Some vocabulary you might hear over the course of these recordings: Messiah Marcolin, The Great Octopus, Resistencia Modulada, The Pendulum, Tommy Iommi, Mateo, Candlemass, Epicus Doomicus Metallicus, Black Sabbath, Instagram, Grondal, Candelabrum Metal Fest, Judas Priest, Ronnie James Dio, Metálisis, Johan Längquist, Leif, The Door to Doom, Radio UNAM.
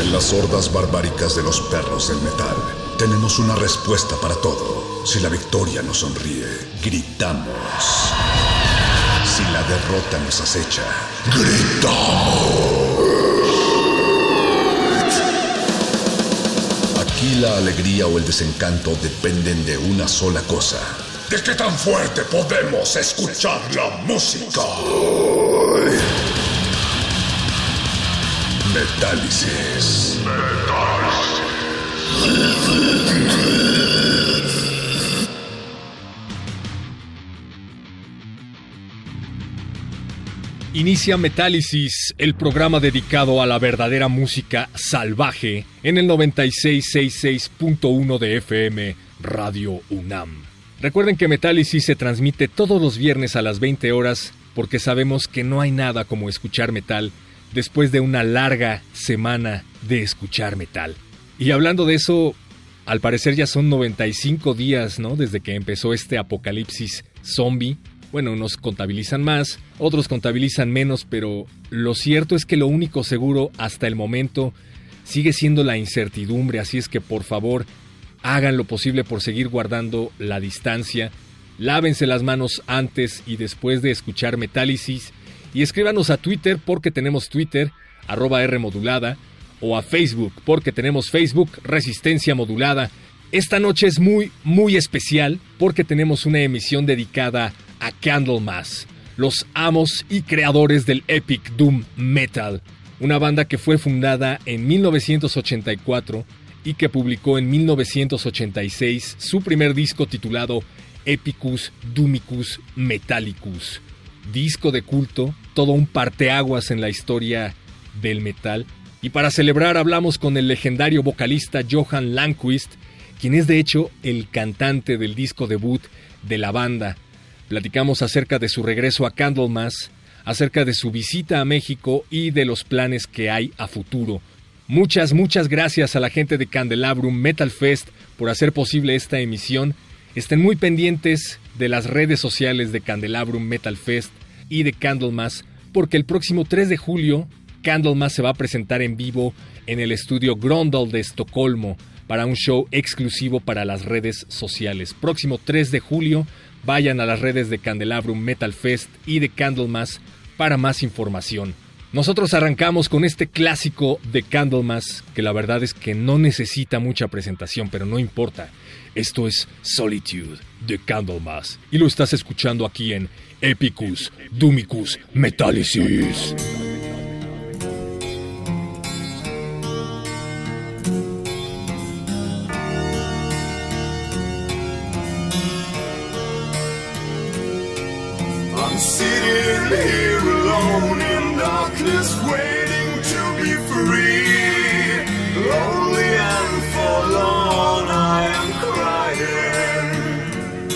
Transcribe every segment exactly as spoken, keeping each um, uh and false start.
En las hordas barbáricas de los perros del metal, tenemos una respuesta para todo. Si la victoria nos sonríe, gritamos. Si la derrota nos acecha, ¡gritamos! Aquí la alegría o el desencanto dependen de una sola cosa. ¿De qué tan fuerte podemos escuchar la música? Metálisis. Metálisis. Inicia Metálisis, el programa dedicado a la verdadera música salvaje, en el noventa y seis punto seis seis punto uno de F M Radio UNAM. Recuerden que Metálisis se transmite todos los viernes a las veinte horas, porque sabemos que no hay nada como escuchar metal después de una larga semana de escuchar metal. Y hablando de eso, al parecer ya son noventa y cinco días, ¿no?, desde que empezó este apocalipsis zombie. Bueno, unos contabilizan más, otros contabilizan menos, pero lo cierto es que lo único seguro hasta el momento sigue siendo la incertidumbre. Así es que, por favor, hagan lo posible por seguir guardando la distancia. Lávense las manos antes y después de escuchar Metálisis. Y escríbanos a Twitter, porque tenemos Twitter, arroba Rmodulada, o a Facebook, porque tenemos Facebook, Resistencia Modulada. Esta noche es muy, muy especial, porque tenemos una emisión dedicada a Candlemass, los amos y creadores del Epic Doom Metal, una banda que fue fundada en mil novecientos ochenta y cuatro y que publicó en mil novecientos ochenta y seis su primer disco titulado Epicus Doomicus Metallicus. Disco de culto, todo un parteaguas en la historia del metal. Y para celebrar hablamos con el legendario vocalista Johan Längquist, quien es de hecho el cantante del disco debut de la banda. Platicamos acerca de su regreso a Candlemass, acerca de su visita a México y de los planes que hay a futuro. Muchas, muchas gracias a la gente de Candelabrum Metal Fest por hacer posible esta emisión. Estén muy pendientes de las redes sociales de Candelabrum Metal Fest y de Candlemass, porque el próximo tres de julio Candlemass se va a presentar en vivo en el estudio Grondal de Estocolmo para un show exclusivo para las redes sociales. Próximo tres de julio, vayan a las redes de Candelabrum Metal Fest y de Candlemass para más información. Nosotros arrancamos con este clásico de Candlemass, que la verdad es que no necesita mucha presentación, pero no importa. Esto es Solitude de Candlemass y lo estás escuchando aquí en Epicus Doomicus Metallicis. I'm sitting here alone in darkness, waiting to be free. Lonely and forlorn, I am crying.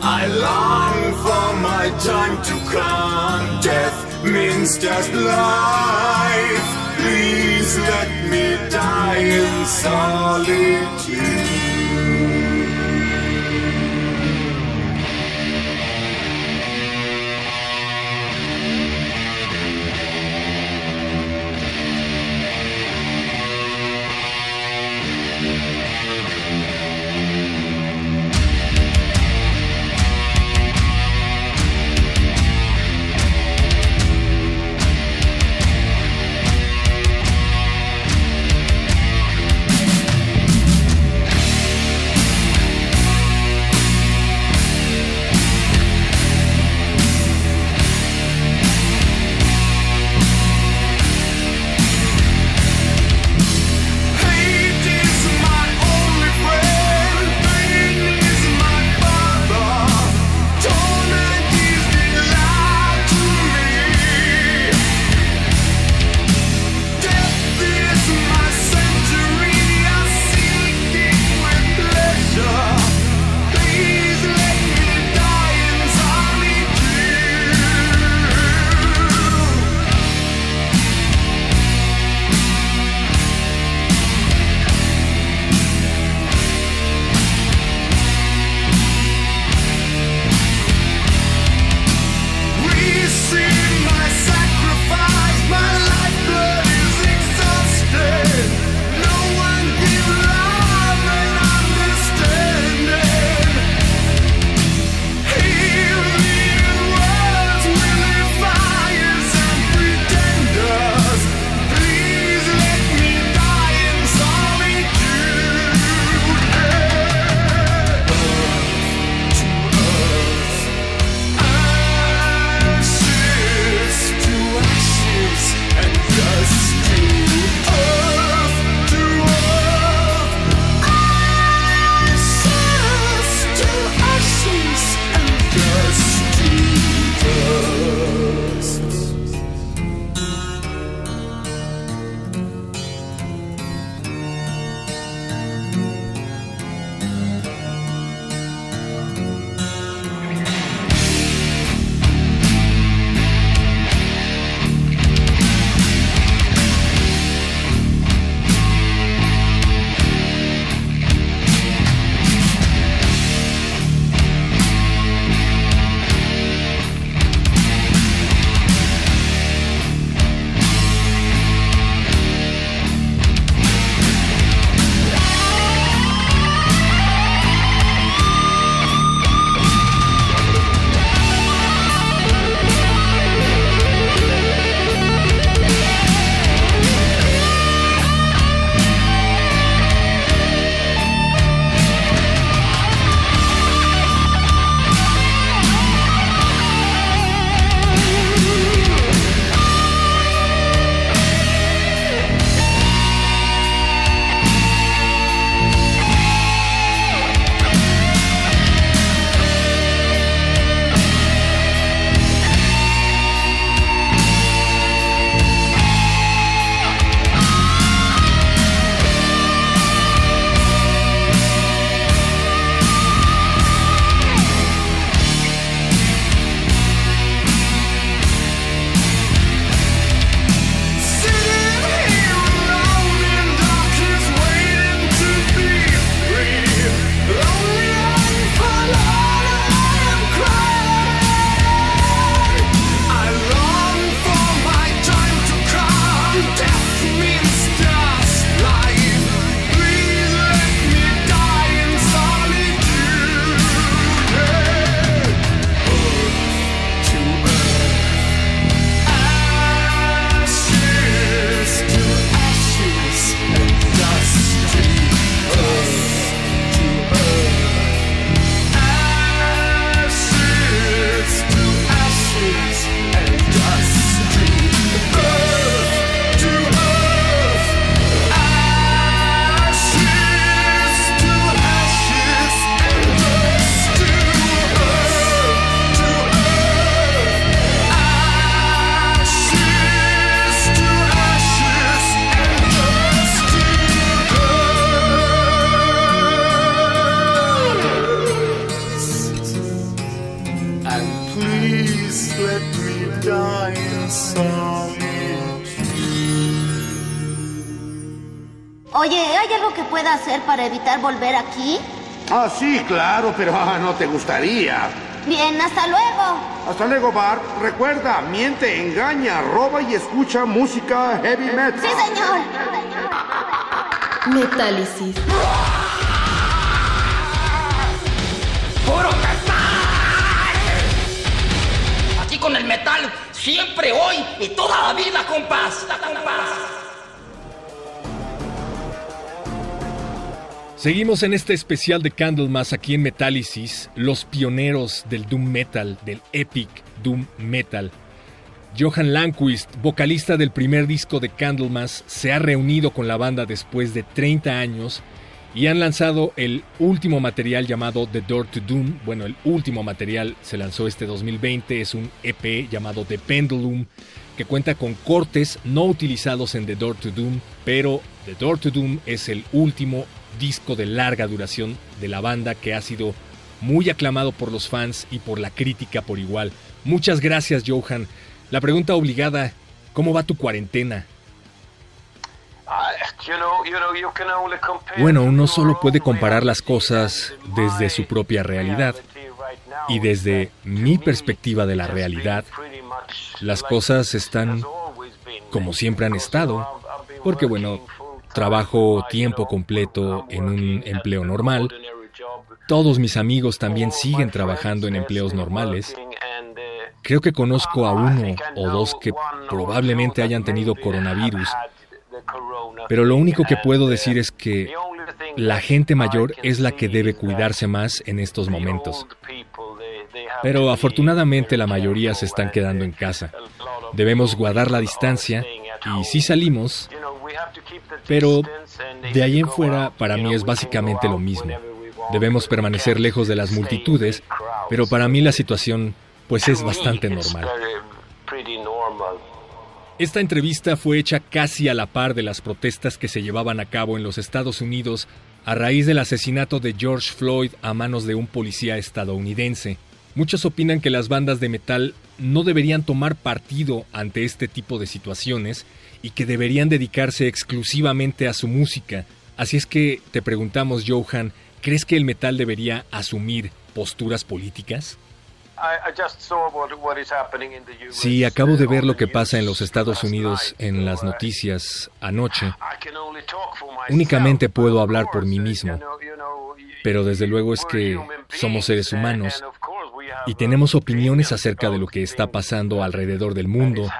I long for my time to come. Death means just life. Please let me die in solitude. Oye, ¿hay algo que pueda hacer para evitar volver aquí? Ah, sí, claro, pero ah, no te gustaría. Bien, hasta luego. Hasta luego, Bart. Recuerda, miente, engaña, roba y escucha música heavy metal. Sí, señor. Metálisis. ¡Puro metal! Aquí con el metal, siempre, hoy y toda la vida, compás. La compás. Seguimos en este especial de Candlemass aquí en Metálisis, los pioneros del Doom Metal, del Epic Doom Metal. Johan Längquist, vocalista del primer disco de Candlemass, se ha reunido con la banda después de treinta años y han lanzado el último material llamado The Door to Doom. Bueno, el último material se lanzó este dos mil veinte, es un E P llamado The Pendulum, que cuenta con cortes no utilizados en The Door to Doom, pero The Door to Doom es el último disco de larga duración de la banda que ha sido muy aclamado por los fans y por la crítica por igual. Muchas gracias, Johan. La pregunta obligada, ¿cómo va tu cuarentena? Bueno, uno solo puede comparar las cosas desde su propia realidad. Y desde mi perspectiva de la realidad, las cosas están como siempre han estado. Porque bueno, trabajo tiempo completo en un empleo normal. Todos mis amigos también siguen trabajando en empleos normales. Creo que conozco a uno o dos que probablemente hayan tenido coronavirus. Pero lo único que puedo decir es que la gente mayor es la que debe cuidarse más en estos momentos. Pero afortunadamente la mayoría se están quedando en casa. Debemos guardar la distancia y si salimos... Pero de ahí en fuera para mí es básicamente lo mismo. Debemos permanecer lejos de las multitudes, pero para mí la situación pues es bastante normal. Esta entrevista fue hecha casi a la par de las protestas que se llevaban a cabo en los Estados Unidos a raíz del asesinato de George Floyd a manos de un policía estadounidense. Muchos opinan que las bandas de metal no deberían tomar partido ante este tipo de situaciones y que deberían dedicarse exclusivamente a su música. Así es que te preguntamos, Johan, ¿crees que el metal debería asumir posturas políticas? Sí, acabo de ver lo que pasa en los Estados Unidos en las noticias anoche. Únicamente puedo hablar por mí mismo, pero desde luego es que somos seres humanos y tenemos opiniones acerca de lo que está pasando alrededor del mundo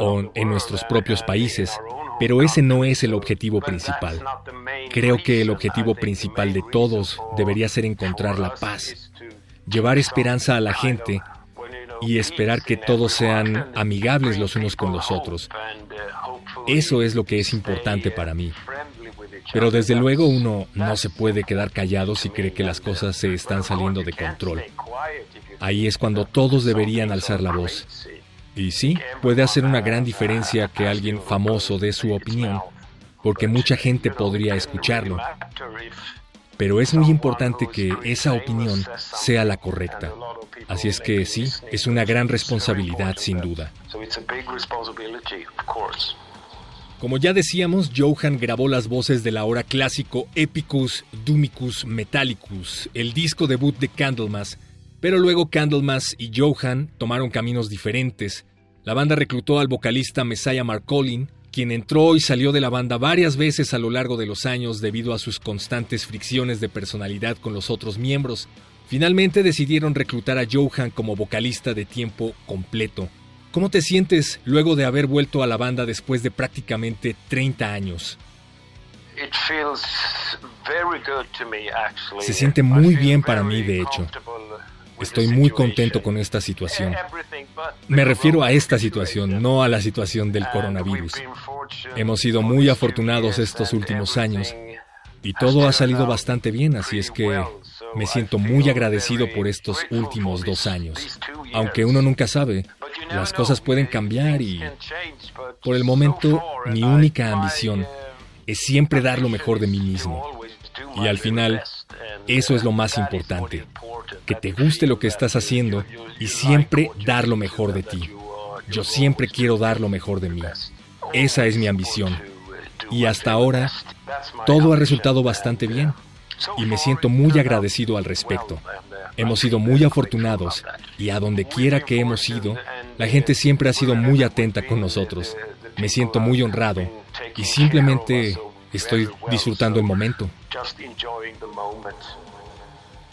o en nuestros propios países, pero ese no es el objetivo principal. Creo que el objetivo principal de todos debería ser encontrar la paz, llevar esperanza a la gente y esperar que todos sean amigables los unos con los otros. Eso es lo que es importante para mí. Pero desde luego uno no se puede quedar callado si cree que las cosas se están saliendo de control. Ahí es cuando todos deberían alzar la voz. Y sí, puede hacer una gran diferencia que alguien famoso dé su opinión, porque mucha gente podría escucharlo. Pero es muy importante que esa opinión sea la correcta. Así es que sí, es una gran responsabilidad, sin duda. Como ya decíamos, Johan grabó las voces del ahora clásico Epicus Doomicus Metallicus, el disco debut de Candlemass, pero luego Candlemass y Johan tomaron caminos diferentes. La banda reclutó al vocalista Messiah Marcolin, quien entró y salió de la banda varias veces a lo largo de los años debido a sus constantes fricciones de personalidad con los otros miembros. Finalmente decidieron reclutar a Johan como vocalista de tiempo completo. ¿Cómo te sientes luego de haber vuelto a la banda después de prácticamente treinta años? Se siente muy bien para mí, de hecho. Estoy muy contento con esta situación. Me refiero a esta situación, no a la situación del coronavirus. Hemos sido muy afortunados estos últimos años y todo ha salido bastante bien, así es que me siento muy agradecido por estos últimos dos años. Aunque uno nunca sabe, las cosas pueden cambiar y, por el momento, mi única ambición es siempre dar lo mejor de mí mismo. Y al final, eso es lo más importante, que te guste lo que estás haciendo y siempre dar lo mejor de ti. Yo siempre quiero dar lo mejor de mí. Esa es mi ambición. Y hasta ahora Todo ha resultado bastante bien y me siento muy agradecido al respecto. Hemos sido muy afortunados y a donde quiera que hemos ido, la gente siempre ha sido muy atenta con nosotros. Me siento muy honrado y simplemente estoy disfrutando el momento.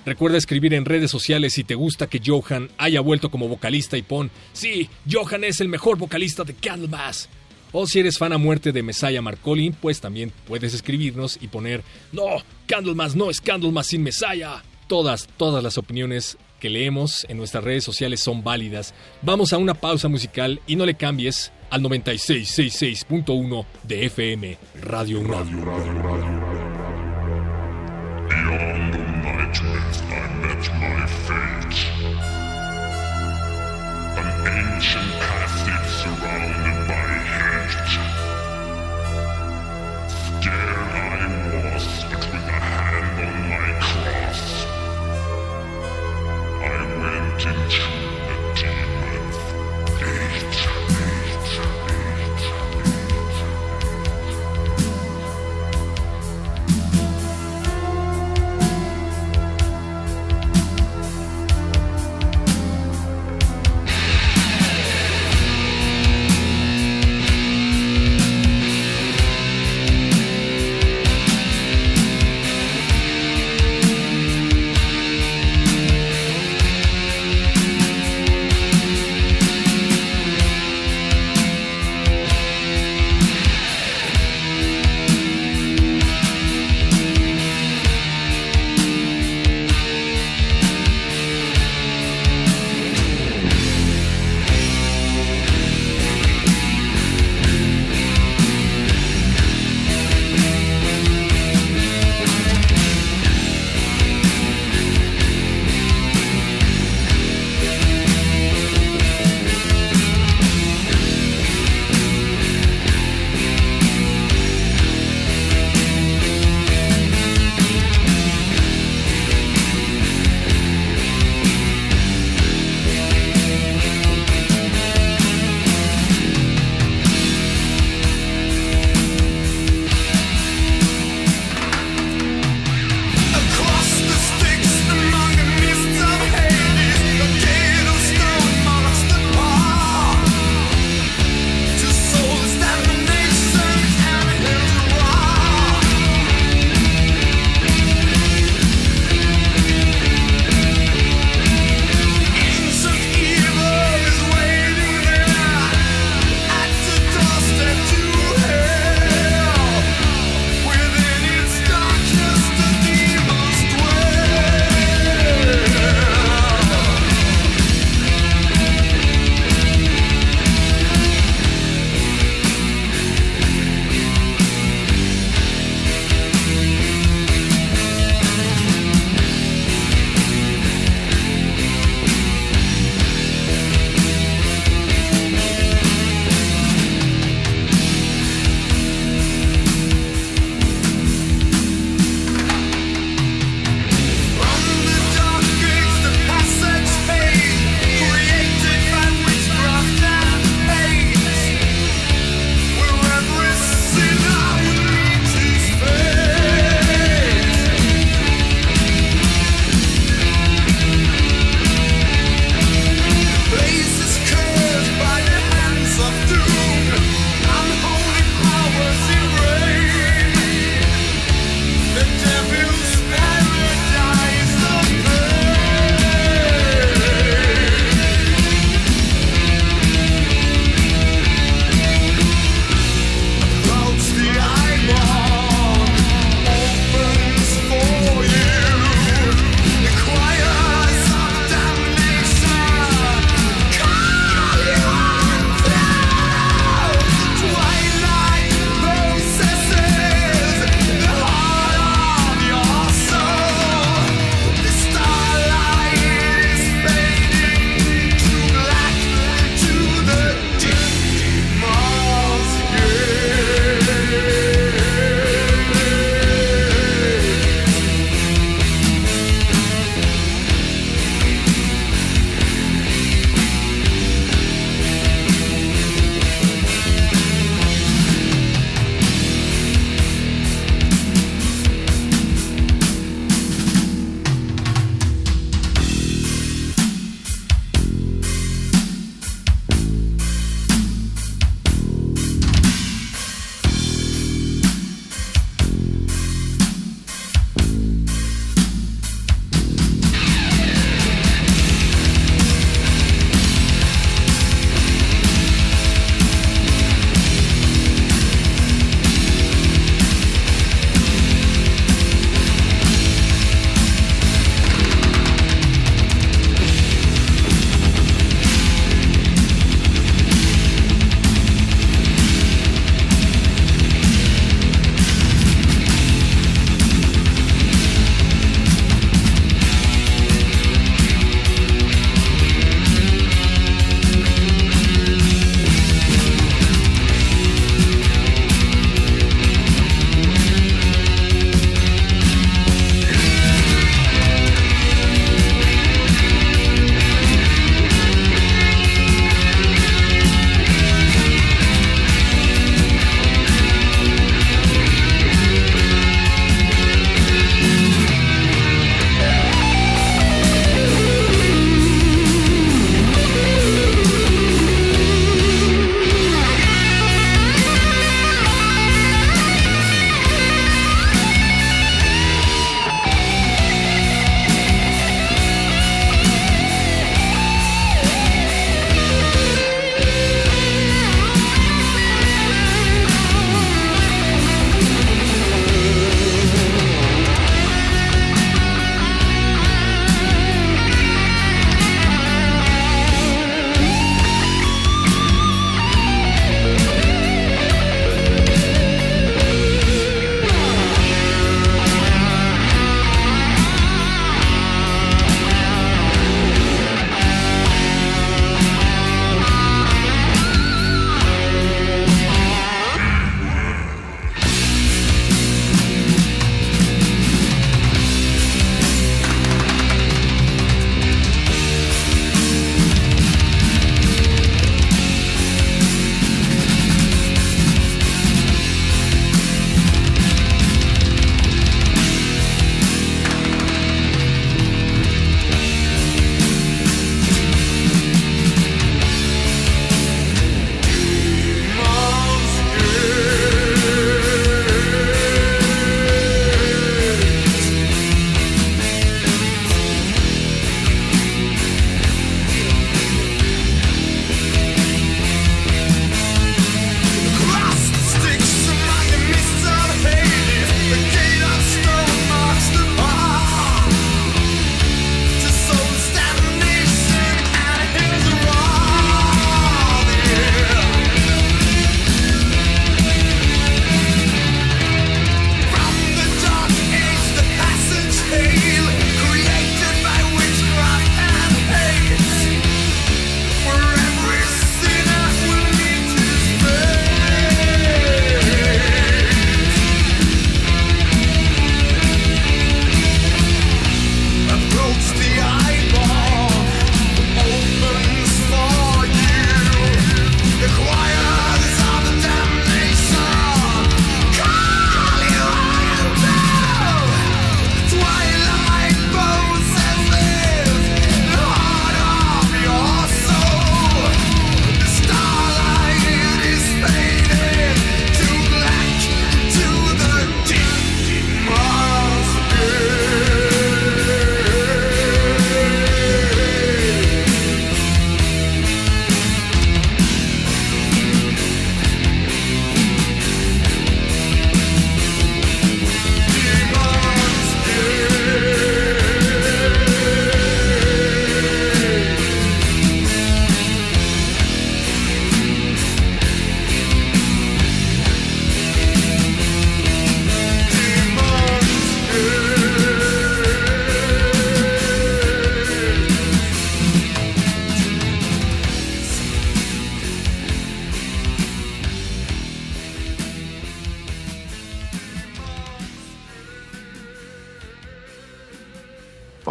Recuerda escribir en redes sociales si te gusta que Johan haya vuelto como vocalista y pon ¡sí, Johan es el mejor vocalista de Candlemass! O si eres fan a muerte de Messiah Marcolin, pues también puedes escribirnos y poner ¡no, Candlemass no es Candlemass sin Messiah! Todas, todas las opiniones que leemos en nuestras redes sociales son válidas. Vamos a una pausa musical y no le cambies al noventa y seis punto seis seis punto uno de F M Radio UNAM. Radio, radio, radio. Beyond the nightmares, I met my fate. An ancient passage surrounded by hate. Scared I was, but with a hand on my cross, I went into the demon's gate.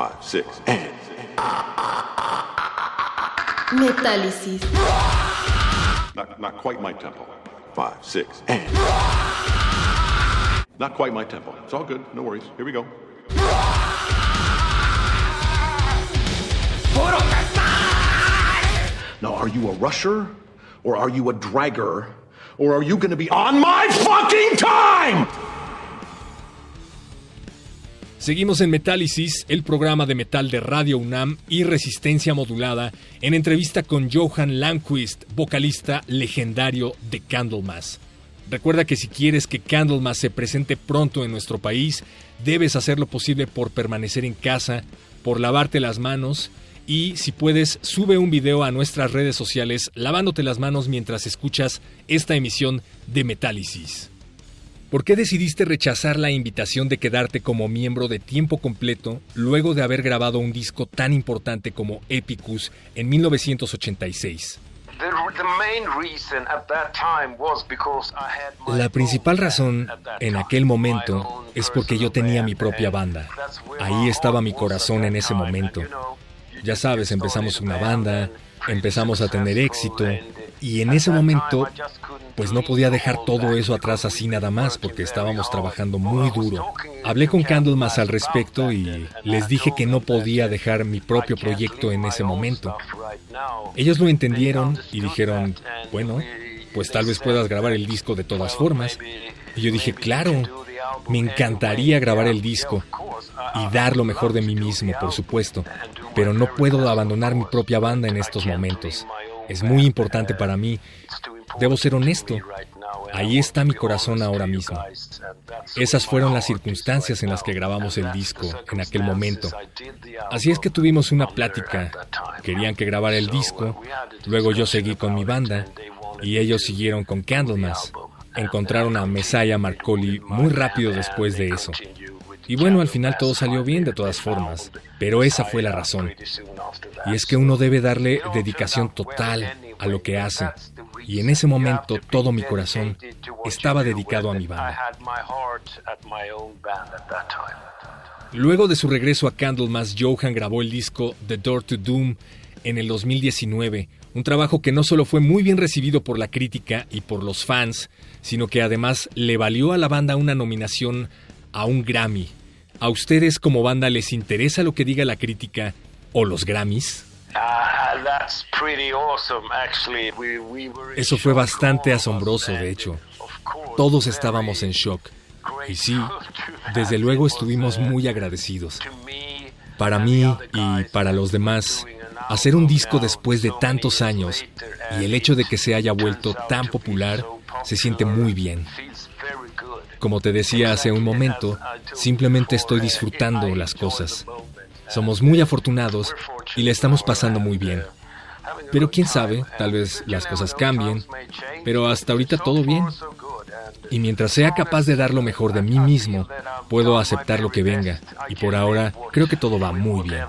five, six, and... Metálisis. Not, not quite my tempo. Five, six, and... Not quite my tempo. It's all good. No worries. Here we go. Now, are you a rusher? Or are you a dragger? Or are you going to be on my fucking time? Seguimos en Metálisis, el programa de metal de Radio UNAM y Resistencia Modulada, en entrevista con Johan Längquist, vocalista legendario de Candlemass. Recuerda que si quieres que Candlemass se presente pronto en nuestro país, debes hacer lo posible por permanecer en casa, por lavarte las manos y, si puedes, sube un video a nuestras redes sociales lavándote las manos mientras escuchas esta emisión de Metálisis. ¿Por qué decidiste rechazar la invitación de quedarte como miembro de tiempo completo luego de haber grabado un disco tan importante como Epicus en mil novecientos ochenta y seis? La principal razón en aquel momento es porque yo tenía mi propia banda. Ahí estaba mi corazón en ese momento. Ya sabes, empezamos una banda, empezamos a tener éxito, y en ese momento, pues no podía dejar todo eso atrás así nada más, porque estábamos trabajando muy duro. Hablé con Candlemass al respecto y les dije que no podía dejar mi propio proyecto en ese momento. Ellos lo entendieron y dijeron, bueno, pues tal vez puedas grabar el disco de todas formas. Y yo dije, claro, me encantaría grabar el disco y dar lo mejor de mí mismo, por supuesto, pero no puedo abandonar mi propia banda en estos momentos. Es muy importante para mí. Debo ser honesto. Ahí está mi corazón ahora mismo. Esas fueron las circunstancias en las que grabamos el disco en aquel momento. Así es que tuvimos una plática. Querían que grabara el disco. Luego yo seguí con mi banda y ellos siguieron con Candlemass. Encontraron a Messiah Marcolin muy rápido después de eso. Y bueno, al final todo salió bien de todas formas, pero esa fue la razón. Y es que uno debe darle dedicación total a lo que hace. Y en ese momento todo mi corazón estaba dedicado a mi banda. Luego de su regreso a Candlemass, Johan grabó el disco The Door to Doom en el dos mil diecinueve, un trabajo que no solo fue muy bien recibido por la crítica y por los fans, sino que además le valió a la banda una nominación a un Grammy. ¿A ustedes como banda les interesa lo que diga la crítica o los Grammys? Eso fue bastante asombroso, de hecho. Todos estábamos en shock. Y sí, desde luego estuvimos muy agradecidos. Para mí y para los demás, hacer un disco después de tantos años y el hecho de que se haya vuelto tan popular se siente muy bien. Como te decía hace un momento, simplemente estoy disfrutando las cosas. Somos muy afortunados y le estamos pasando muy bien. Pero quién sabe, tal vez las cosas cambien, pero hasta ahorita todo bien. Y mientras sea capaz de dar lo mejor de mí mismo, puedo aceptar lo que venga. Y por ahora, creo que todo va muy bien.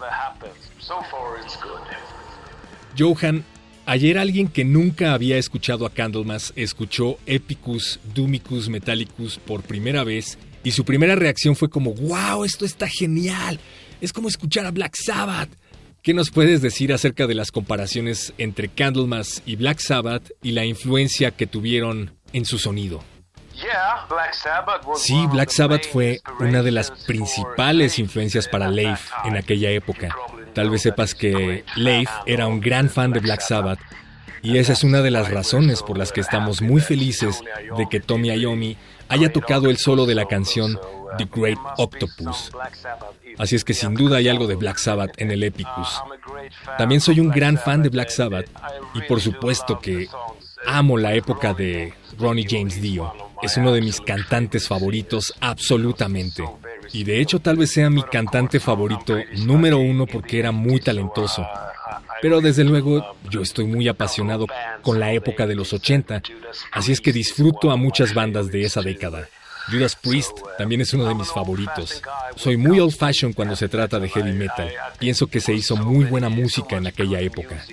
Johan, ayer alguien que nunca había escuchado a Candlemass escuchó Epicus Doomicus Metallicus por primera vez y su primera reacción fue como ¡wow! ¡Esto está genial! ¡Es como escuchar a Black Sabbath! ¿Qué nos puedes decir acerca de las comparaciones entre Candlemass y Black Sabbath y la influencia que tuvieron en su sonido? Sí, Black Sabbath fue una de las principales influencias para Leif en aquella época. Tal vez sepas que Leif era un gran fan de Black Sabbath y esa es una de las razones por las que estamos muy felices de que Tommy Iommi haya tocado el solo de la canción The Great Octopus. Así es que sin duda hay algo de Black Sabbath en el Epicus. También soy un gran fan de Black Sabbath y por supuesto que amo la época de Ronnie James Dio. Es uno de mis cantantes favoritos absolutamente. Y de hecho tal vez sea mi cantante favorito número uno porque era muy talentoso. Pero desde luego yo estoy muy apasionado con la época de los ochenta, así es que disfruto a muchas bandas de esa década. Judas Priest también es uno de mis favoritos. Soy muy old fashioned cuando se trata de heavy metal. Pienso que se hizo muy buena música en aquella época.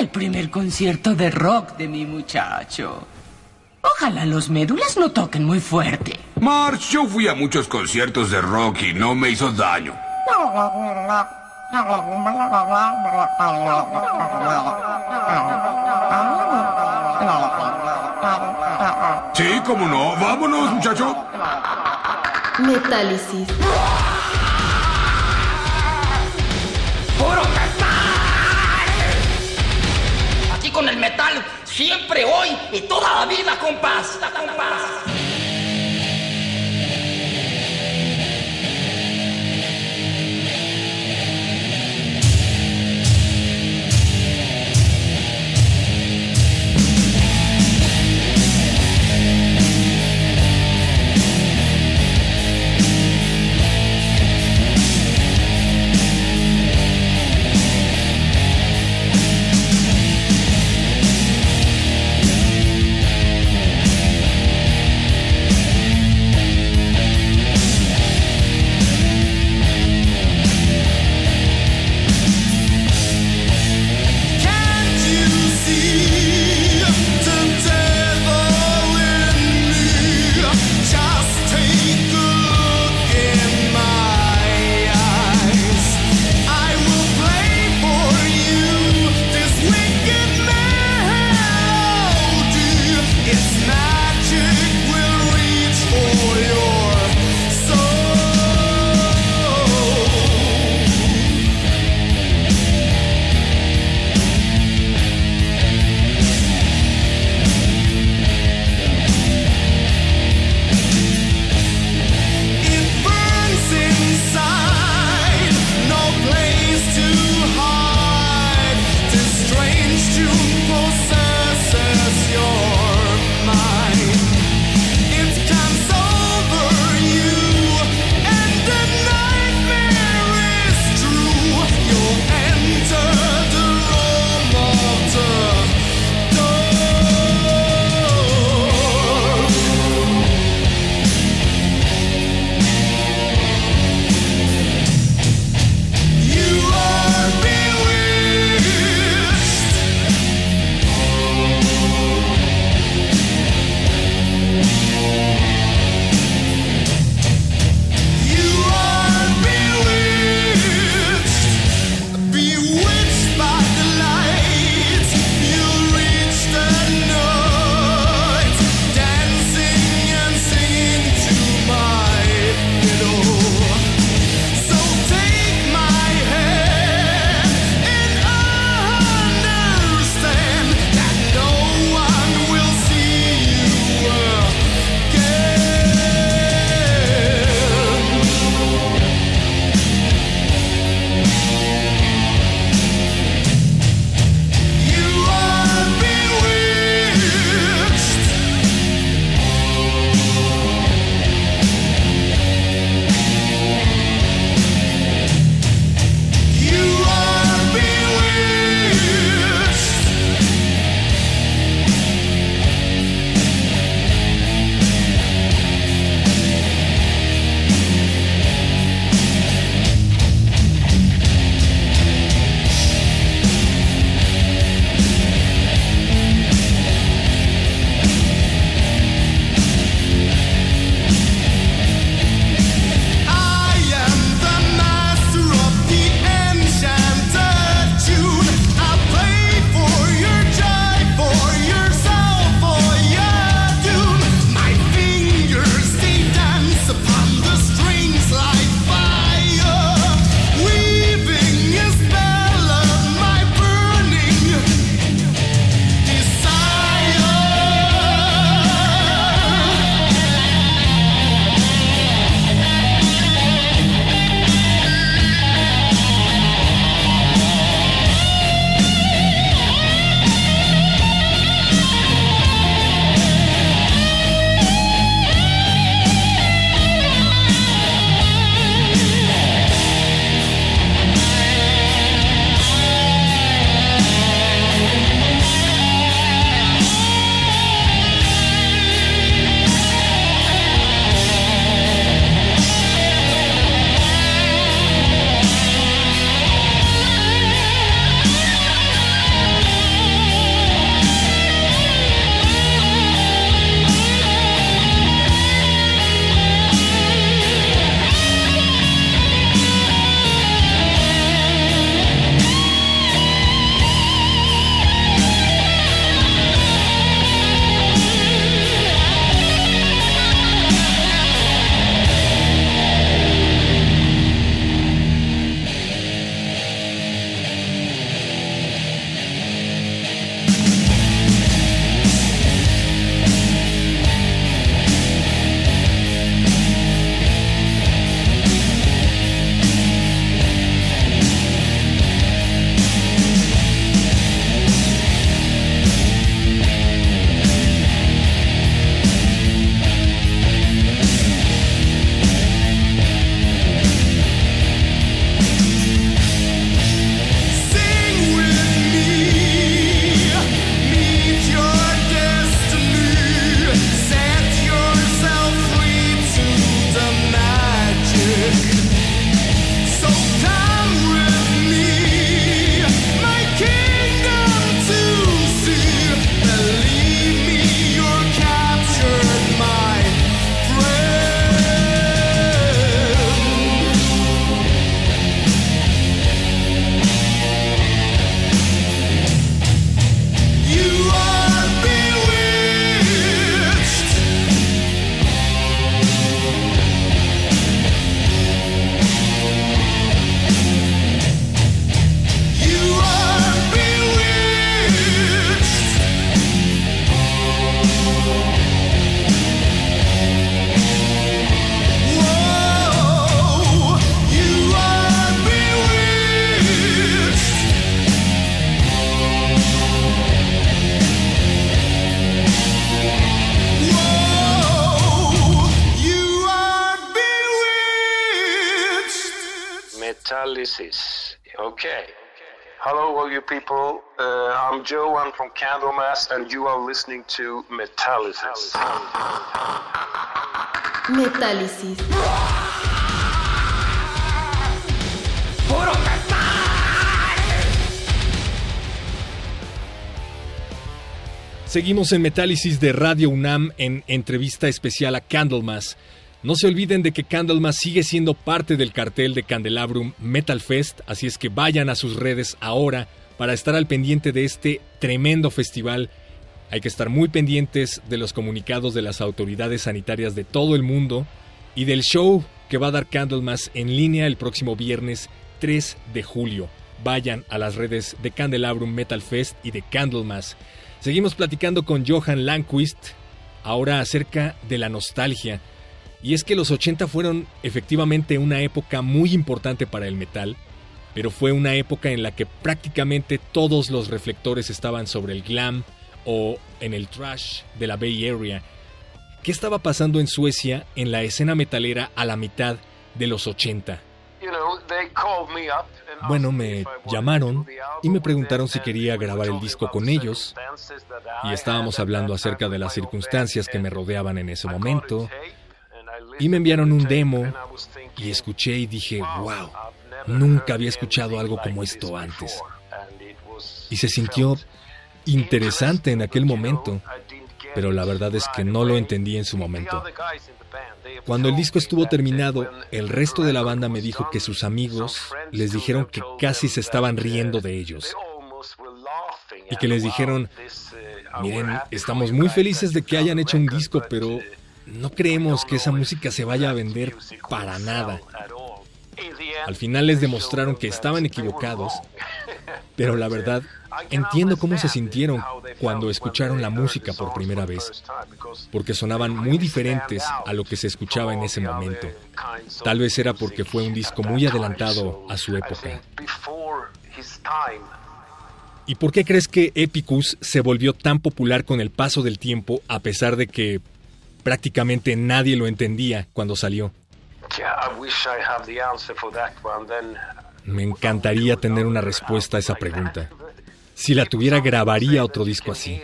el primer concierto de rock de mi muchacho. Ojalá los médulas no toquen muy fuerte. Marge, yo fui a muchos conciertos de rock y no me hizo daño. Sí, cómo no. Vámonos, muchacho. Metálisis. ¡Puro metal! Aquí con el metal, siempre, hoy y toda la vida, compás. Compás. Metálisis. Okay. Hello, all you people. Uh, I'm Johan from Candlemass, and you are listening to Metálisis. Metálisis. ¡Puro metal! Seguimos en Metálisis de Radio UNAM en entrevista especial a Candlemass. No se olviden de que Candlemass sigue siendo parte del cartel de Candelabrum Metal Fest, así es que vayan a sus redes ahora para estar al pendiente de este tremendo festival. Hay que estar muy pendientes de los comunicados de las autoridades sanitarias de todo el mundo y del show que va a dar Candlemass en línea el próximo viernes tres de julio. Vayan a las redes de Candelabrum Metal Fest y de Candlemass. Seguimos platicando con Johan Längquist ahora acerca de la nostalgia. Y es que los ochenta fueron efectivamente una época muy importante para el metal, pero fue una época en la que prácticamente todos los reflectores estaban sobre el glam o en el thrash de la Bay Area. ¿Qué estaba pasando en Suecia en la escena metalera a la mitad de los ochenta? Bueno, me llamaron y me preguntaron si quería grabar el disco con ellos, y estábamos hablando acerca de las circunstancias que me rodeaban en ese momento. Y me enviaron un demo y escuché y dije, wow, nunca había escuchado algo como esto antes. Y se sintió interesante en aquel momento, pero la verdad es que no lo entendí en su momento. Cuando el disco estuvo terminado, el resto de la banda me dijo que sus amigos les dijeron que casi se estaban riendo de ellos. Y que les dijeron, miren, estamos muy felices de que hayan hecho un disco, pero no creemos que esa música se vaya a vender para nada. Al final les demostraron que estaban equivocados, pero la verdad, entiendo cómo se sintieron cuando escucharon la música por primera vez, porque sonaban muy diferentes a lo que se escuchaba en ese momento. Tal vez era porque fue un disco muy adelantado a su época. ¿Y por qué crees que Epicus se volvió tan popular con el paso del tiempo a pesar de que prácticamente nadie lo entendía cuando salió? Me encantaría tener una respuesta a esa pregunta. Si la tuviera, grabaría otro disco así.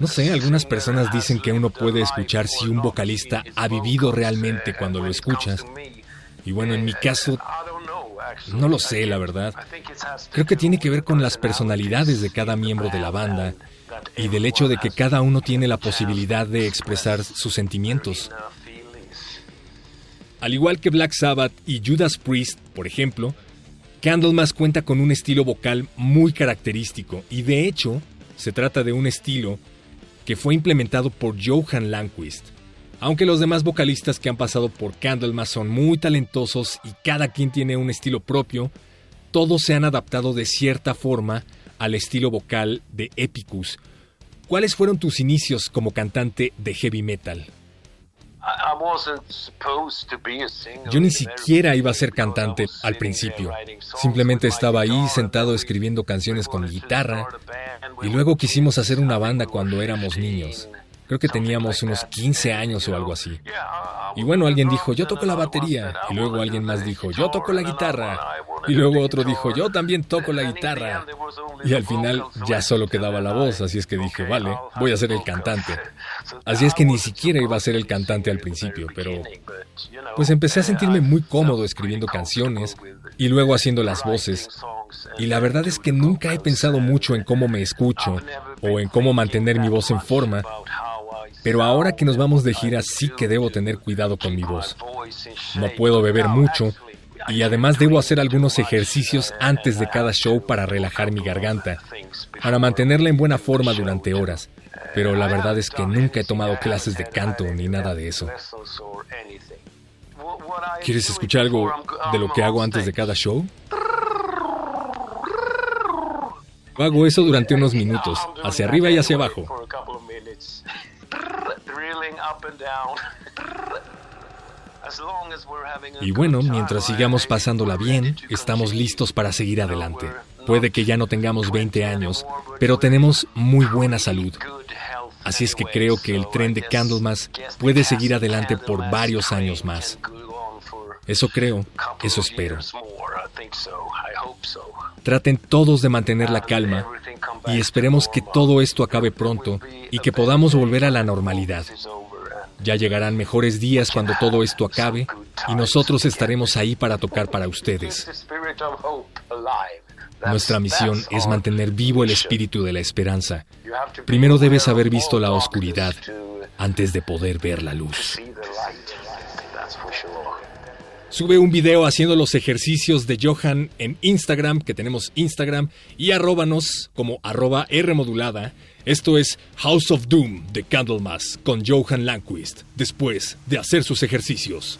No sé, algunas personas dicen que uno puede escuchar si un vocalista ha vivido realmente cuando lo escuchas. Y bueno, en mi caso, no lo sé, la verdad. Creo que tiene que ver con las personalidades de cada miembro de la banda y del hecho de que cada uno tiene la posibilidad de expresar sus sentimientos. Al igual que Black Sabbath y Judas Priest, por ejemplo, Candlemass cuenta con un estilo vocal muy característico y de hecho se trata de un estilo que fue implementado por Johan Längquist. Aunque los demás vocalistas que han pasado por Candlemass son muy talentosos y cada quien tiene un estilo propio, todos se han adaptado de cierta forma al estilo vocal de Epicus. ¿Cuáles fueron tus inicios como cantante de heavy metal? Yo ni siquiera iba a ser cantante al principio. Simplemente estaba ahí sentado escribiendo canciones con mi guitarra y luego quisimos hacer una banda cuando éramos niños. Creo que teníamos unos quince años o algo así. Y bueno, alguien dijo, yo toco la batería. Y luego alguien más dijo, yo toco la guitarra. Y luego otro dijo, yo también toco la guitarra. Y al final ya solo quedaba la voz, así es que dije, vale, voy a ser el cantante. Así es que ni siquiera iba a ser el cantante al principio, pero pues empecé a sentirme muy cómodo escribiendo canciones y luego haciendo las voces. Y la verdad es que nunca he pensado mucho en cómo me escucho o en cómo mantener mi voz en forma. Pero ahora que nos vamos de gira, sí que debo tener cuidado con mi voz. No puedo beber mucho y además debo hacer algunos ejercicios antes de cada show para relajar mi garganta, para mantenerla en buena forma durante horas. Pero la verdad es que nunca he tomado clases de canto ni nada de eso. ¿Quieres escuchar algo de lo que hago antes de cada show? Hago eso durante unos minutos, hacia arriba y hacia abajo. Y bueno, mientras sigamos pasándola bien, estamos listos para seguir adelante. Puede que ya no tengamos veinte años, pero tenemos muy buena salud. Así es que creo que el tren de Candlemass puede seguir adelante por varios años más. Eso creo, eso espero. Traten todos de mantener la calma y esperemos que todo esto acabe pronto y que podamos volver a la normalidad. Ya llegarán mejores días cuando todo esto acabe y nosotros estaremos ahí para tocar para ustedes. Nuestra misión es mantener vivo el espíritu de la esperanza. Primero debes haber visto la oscuridad antes de poder ver la luz. Sube un video haciendo los ejercicios de Johan en Instagram, que tenemos Instagram, y arróbanos como arroba Rmodulada. Esto es House of Doom de Candlemass con Johan Längquist, después de hacer sus ejercicios.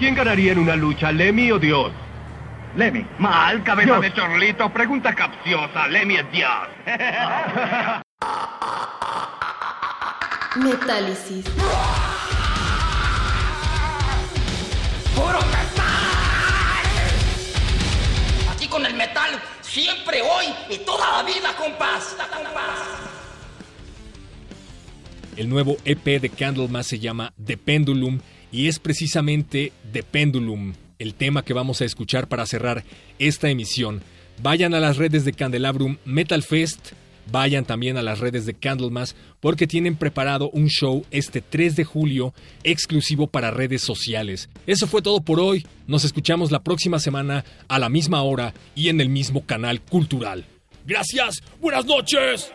¿Quién ganaría en una lucha, Lemmy o Dios? Lemmy. Mal, cabeza Dios. De chorlito. Pregunta capciosa. Lemmy es Dios. Metálisis. ¡Puro metal! Aquí con el metal, siempre, hoy y toda la vida, compás. La compás. El nuevo E P de Candlemass se llama The Pendulum y es precisamente The Pendulum el tema que vamos a escuchar para cerrar esta emisión. Vayan a las redes de Candelabrum Metal Fest, vayan también a las redes de Candlemass porque tienen preparado un show este tres de julio exclusivo para redes sociales. Eso fue todo por hoy. Nos escuchamos la próxima semana a la misma hora y en el mismo canal cultural. Gracias, buenas noches.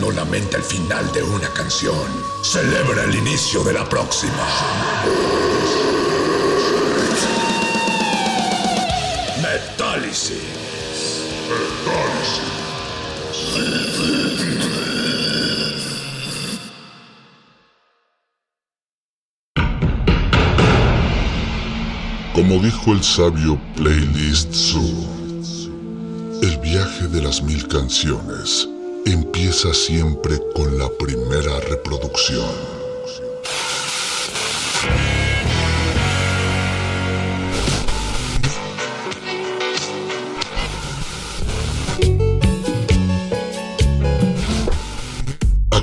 No lamenta el final de una canción, celebra el inicio de la próxima. Metálisis. Metálisis. Como dijo el sabio Playlist Zoo, el viaje de las mil canciones empieza siempre con la primera reproducción. A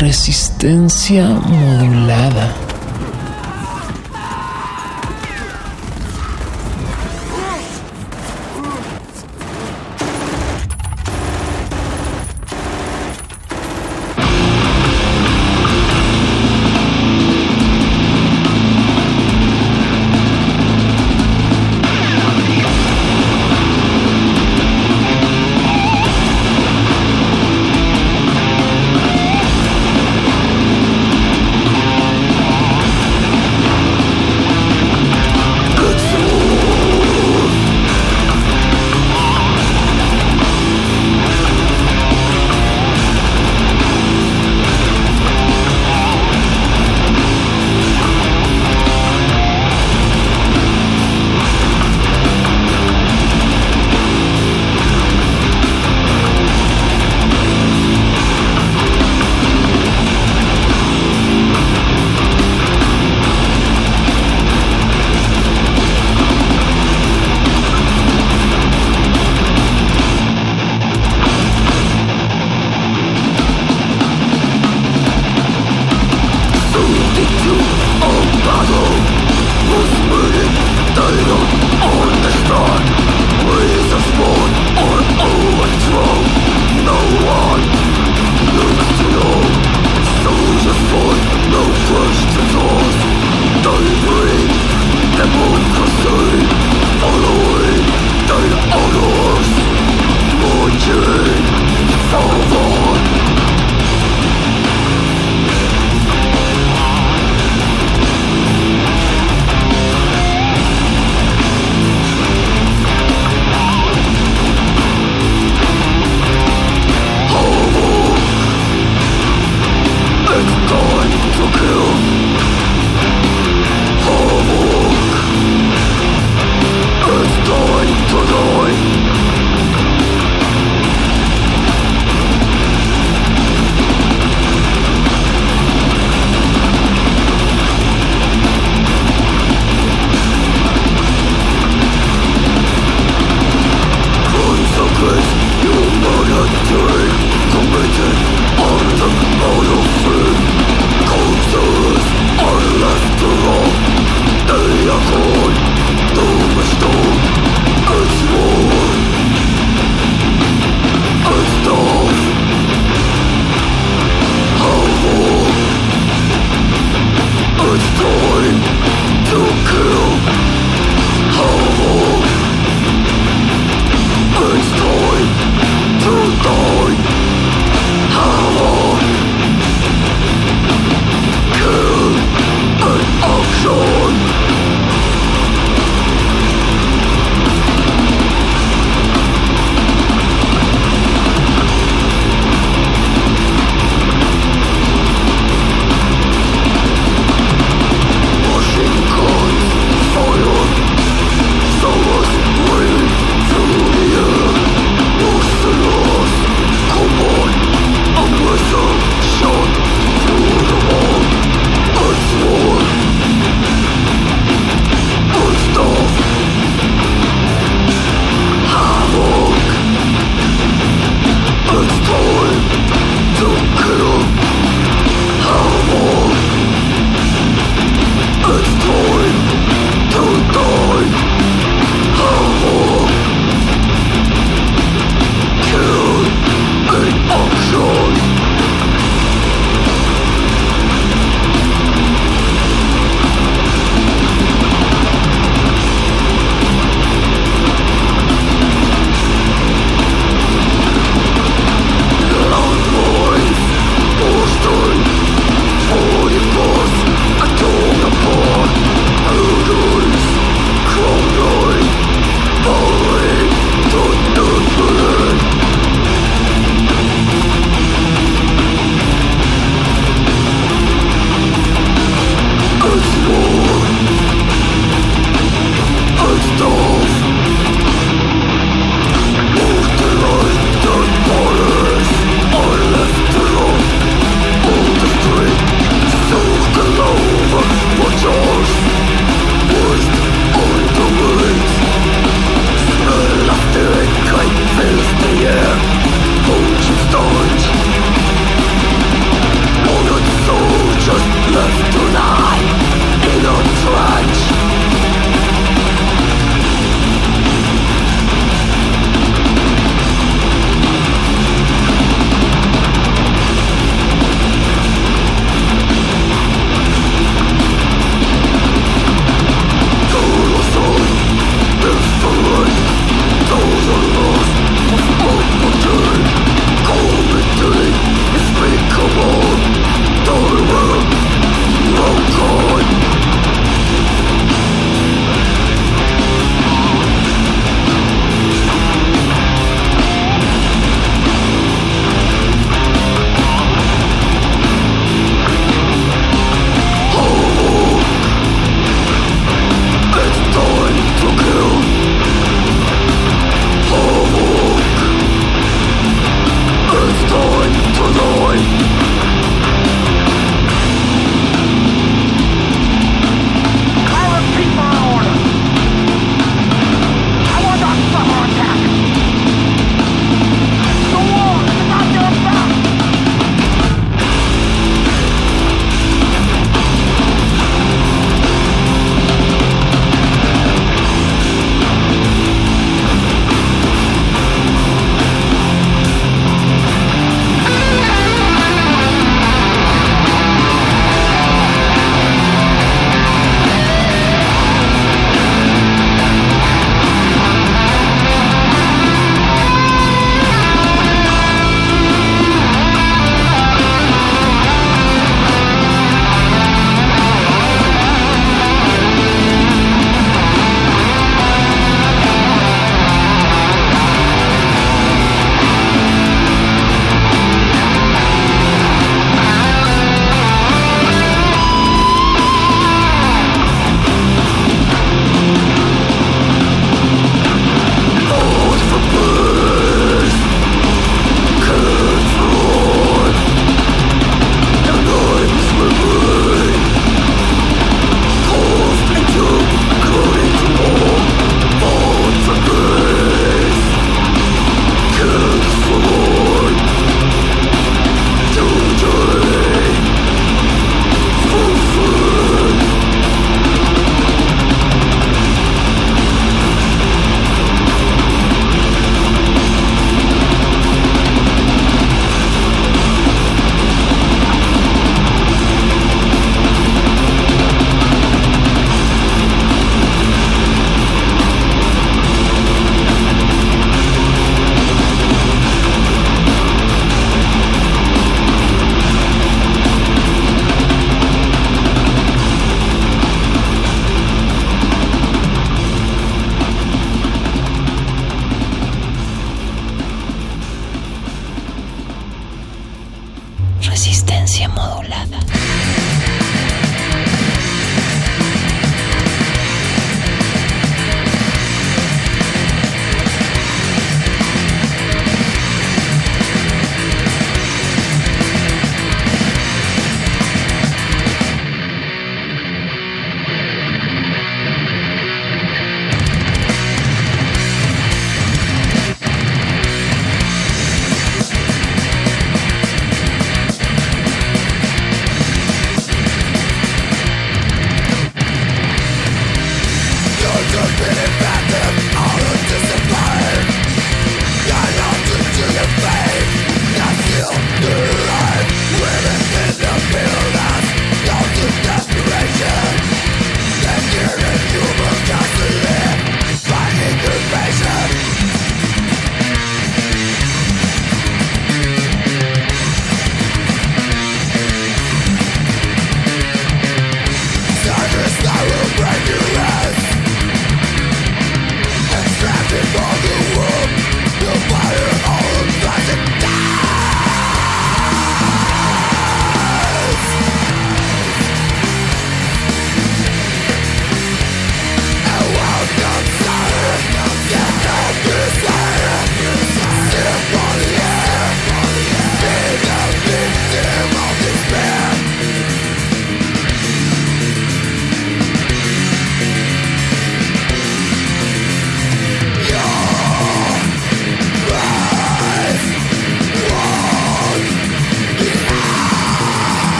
Resistencia modulada.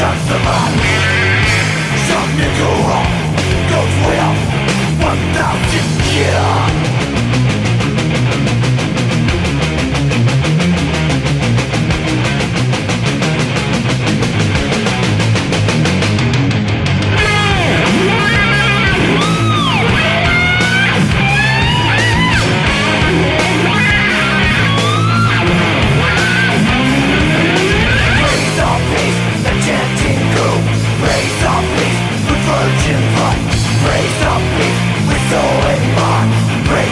Raise up, please, with soul and mind.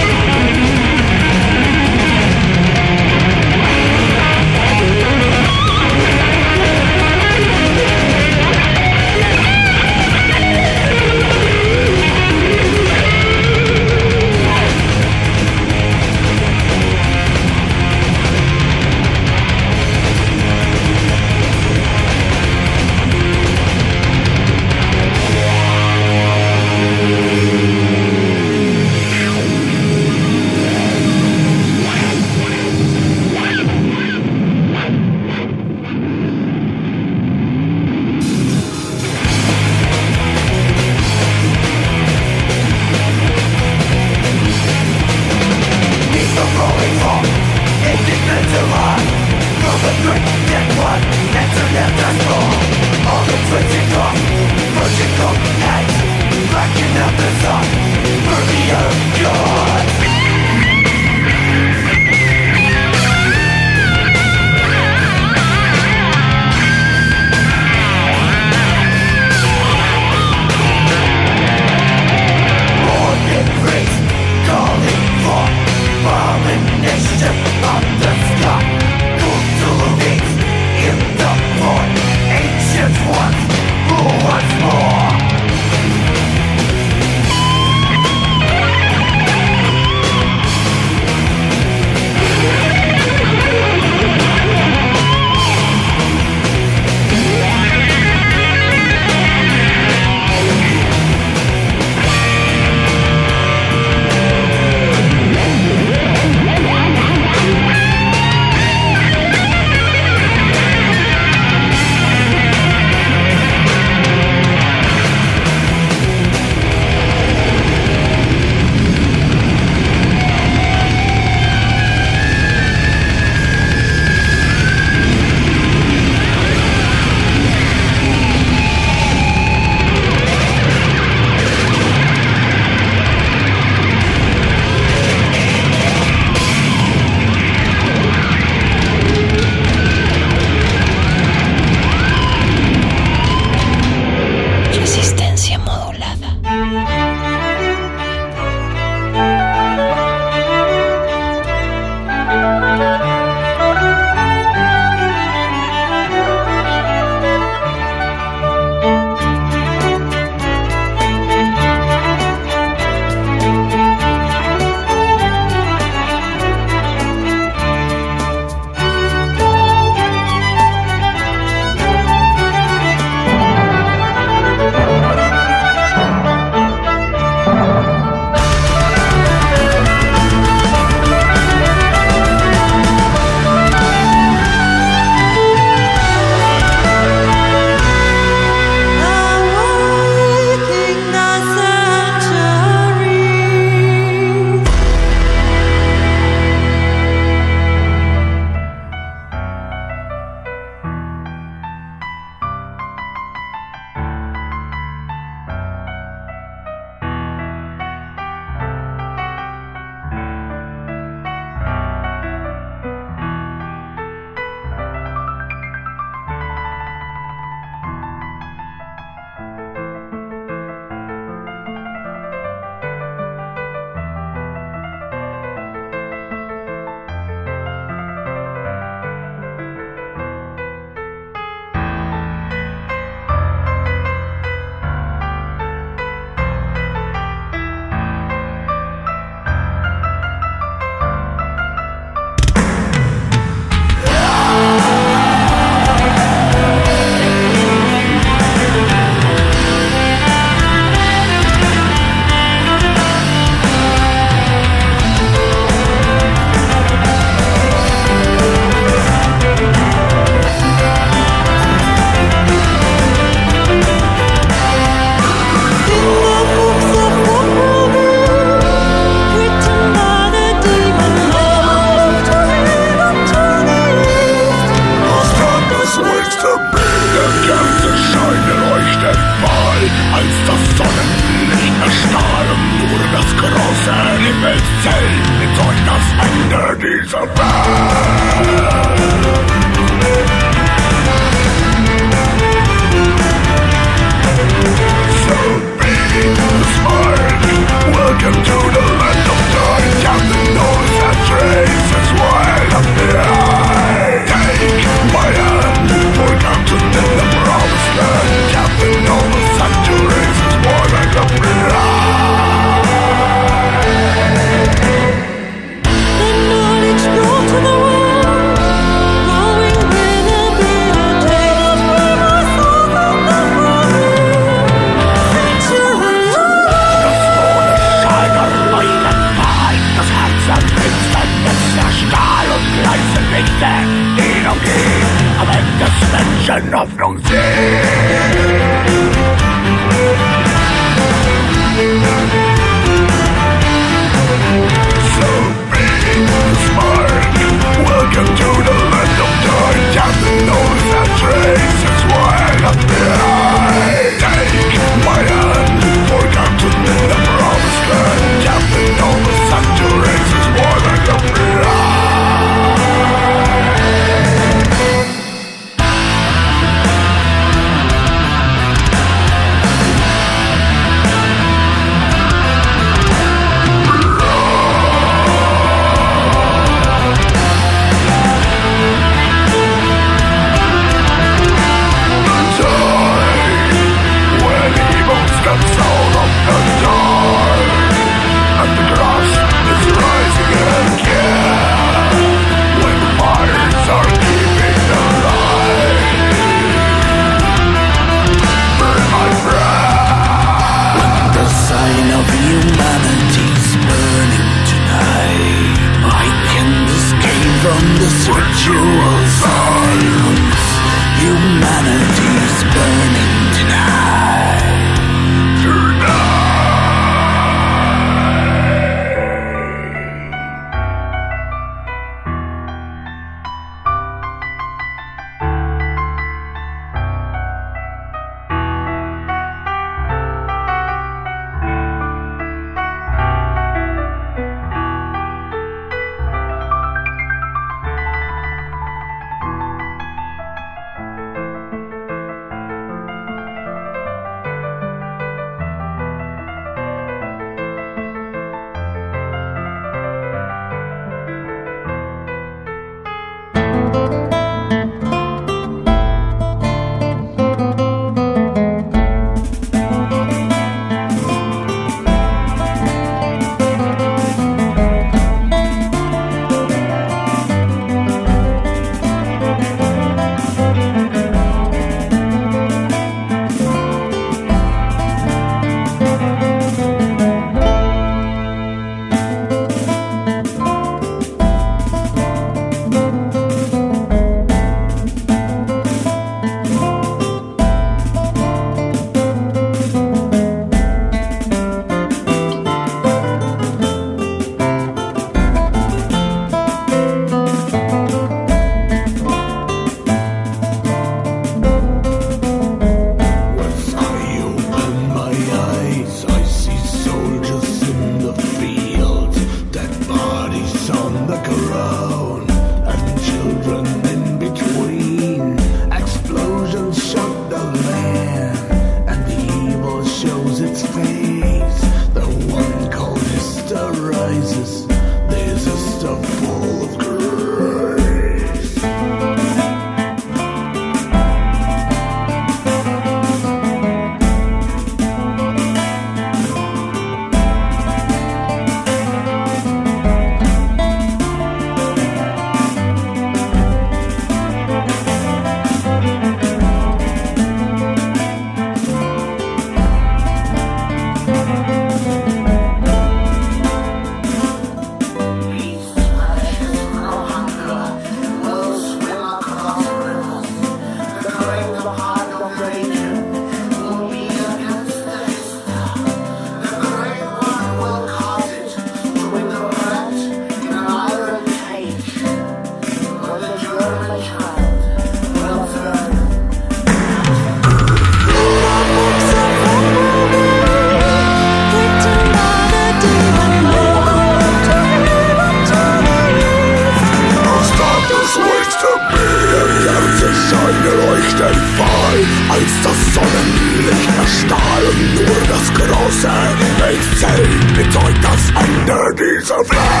den Fall, als das Sonnenlicht erstahl und nur das große Rätsel bezeugt das Ende dieser Welt.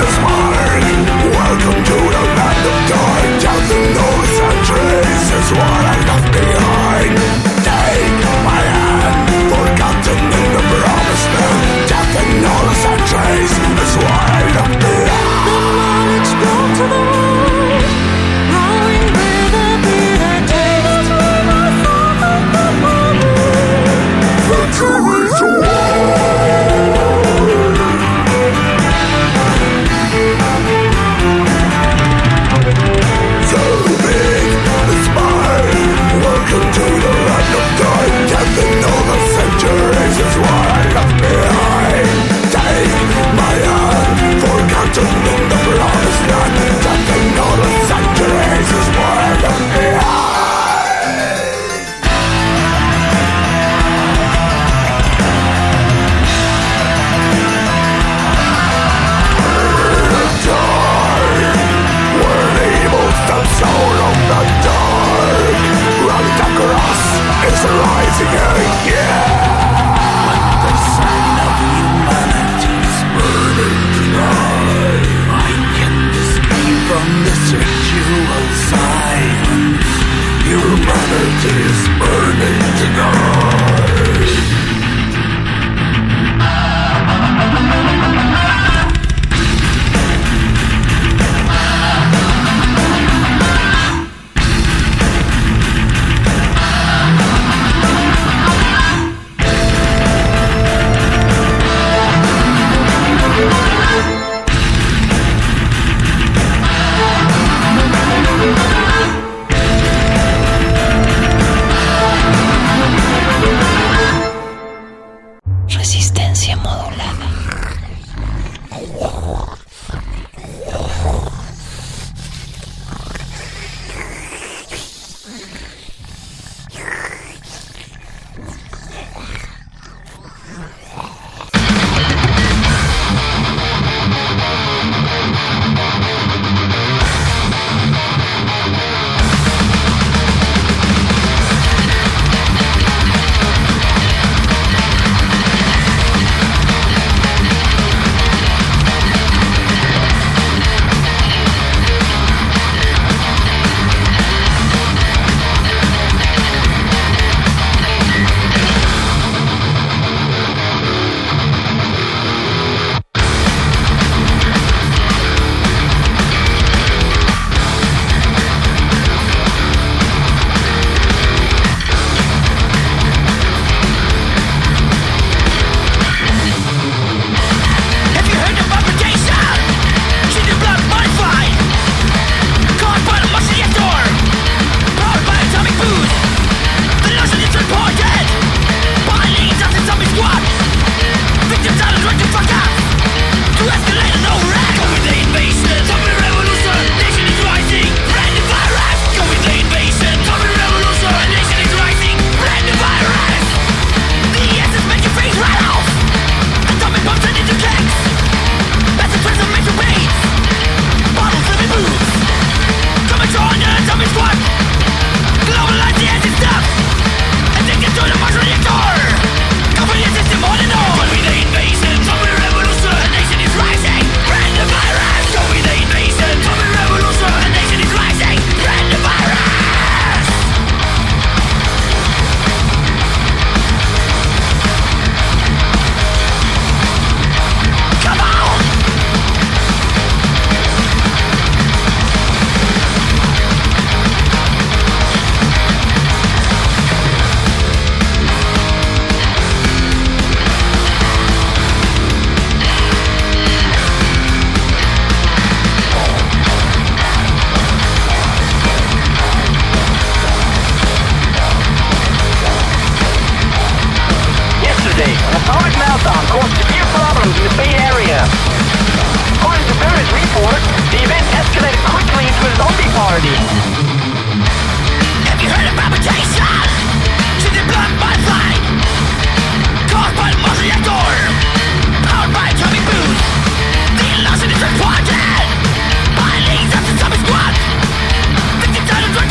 This morning, welcome to the land of dark, just know the centuries is what I left behind. Take my hand, forgotten in the promised land, death and all the centuries is what I left behind. The lights go to the world, rolling with a bitter taste, where my father and my mother, centuries of war. Welcome to the land of dark, casting all the centuries is what I left behind. Take my hand, forgotten in the promised land, casting all the centuries is what I left behind. Is rising again. When the sign of humanity's burning tonight, I can disappear from this ritual silence. Humanity's burning tonight.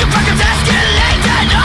Fucking escalated.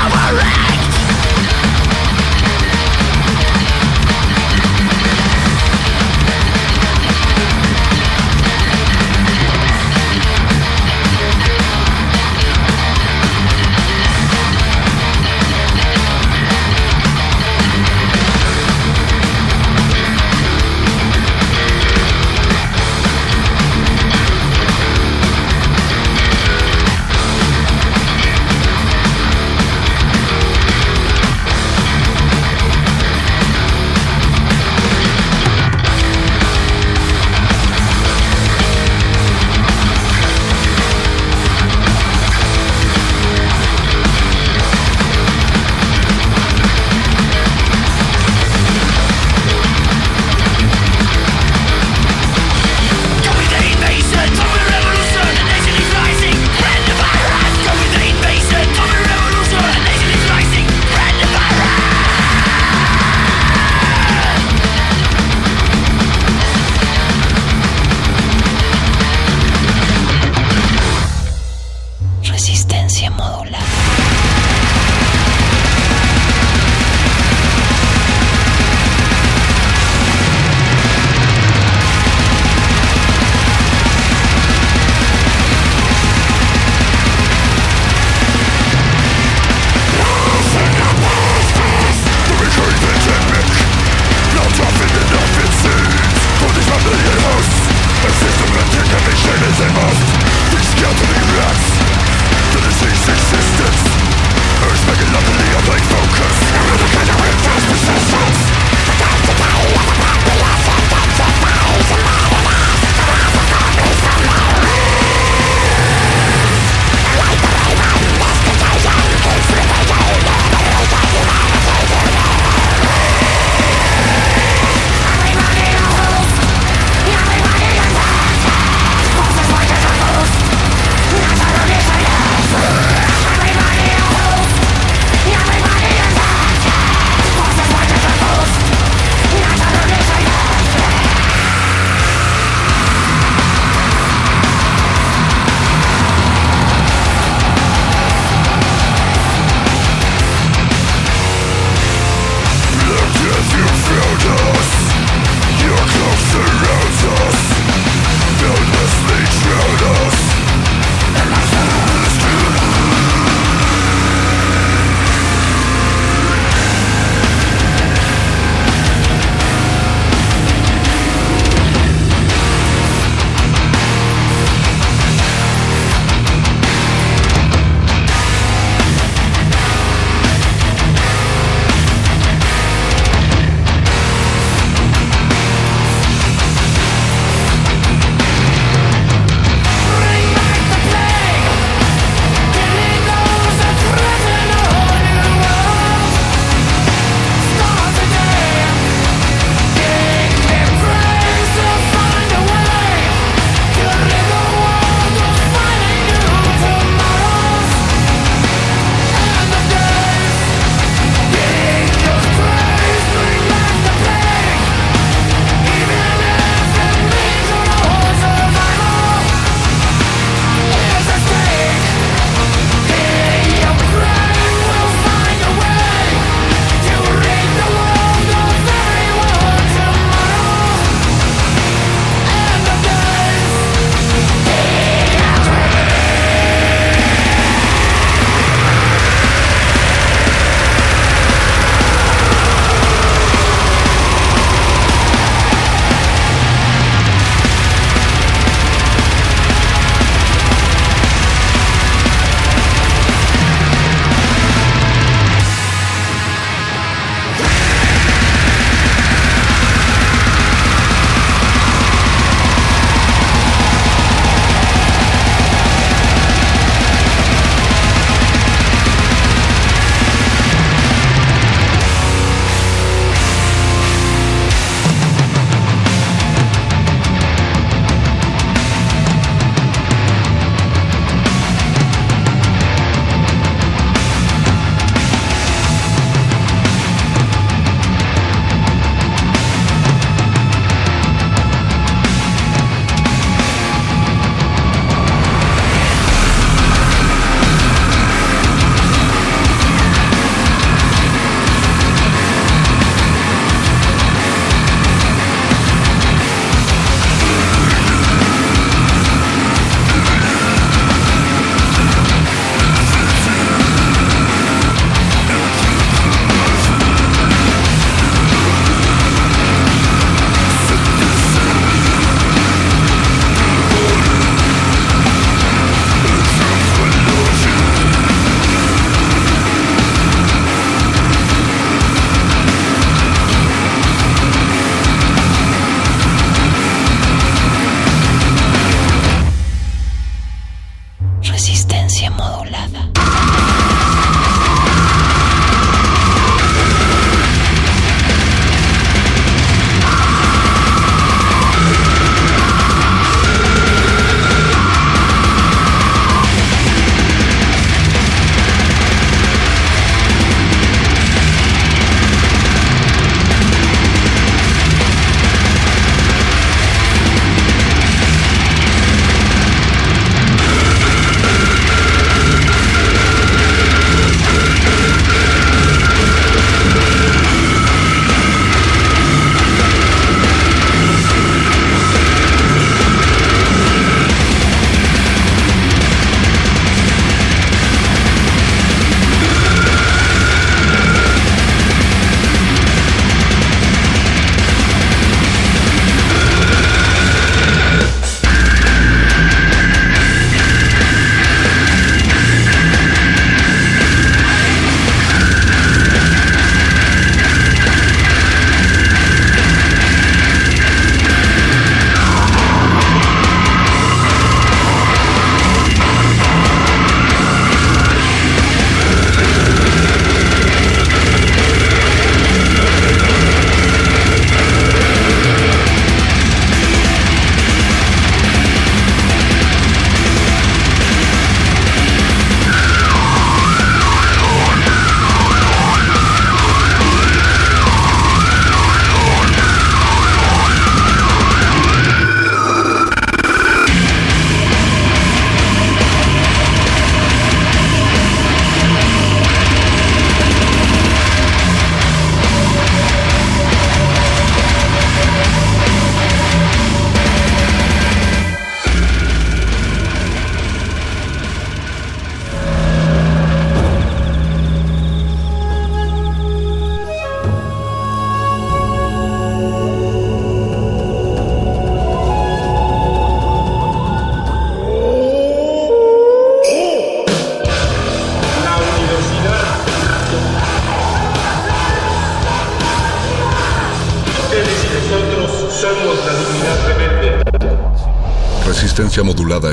somos la divinidad rebelde. Resistencia Modulada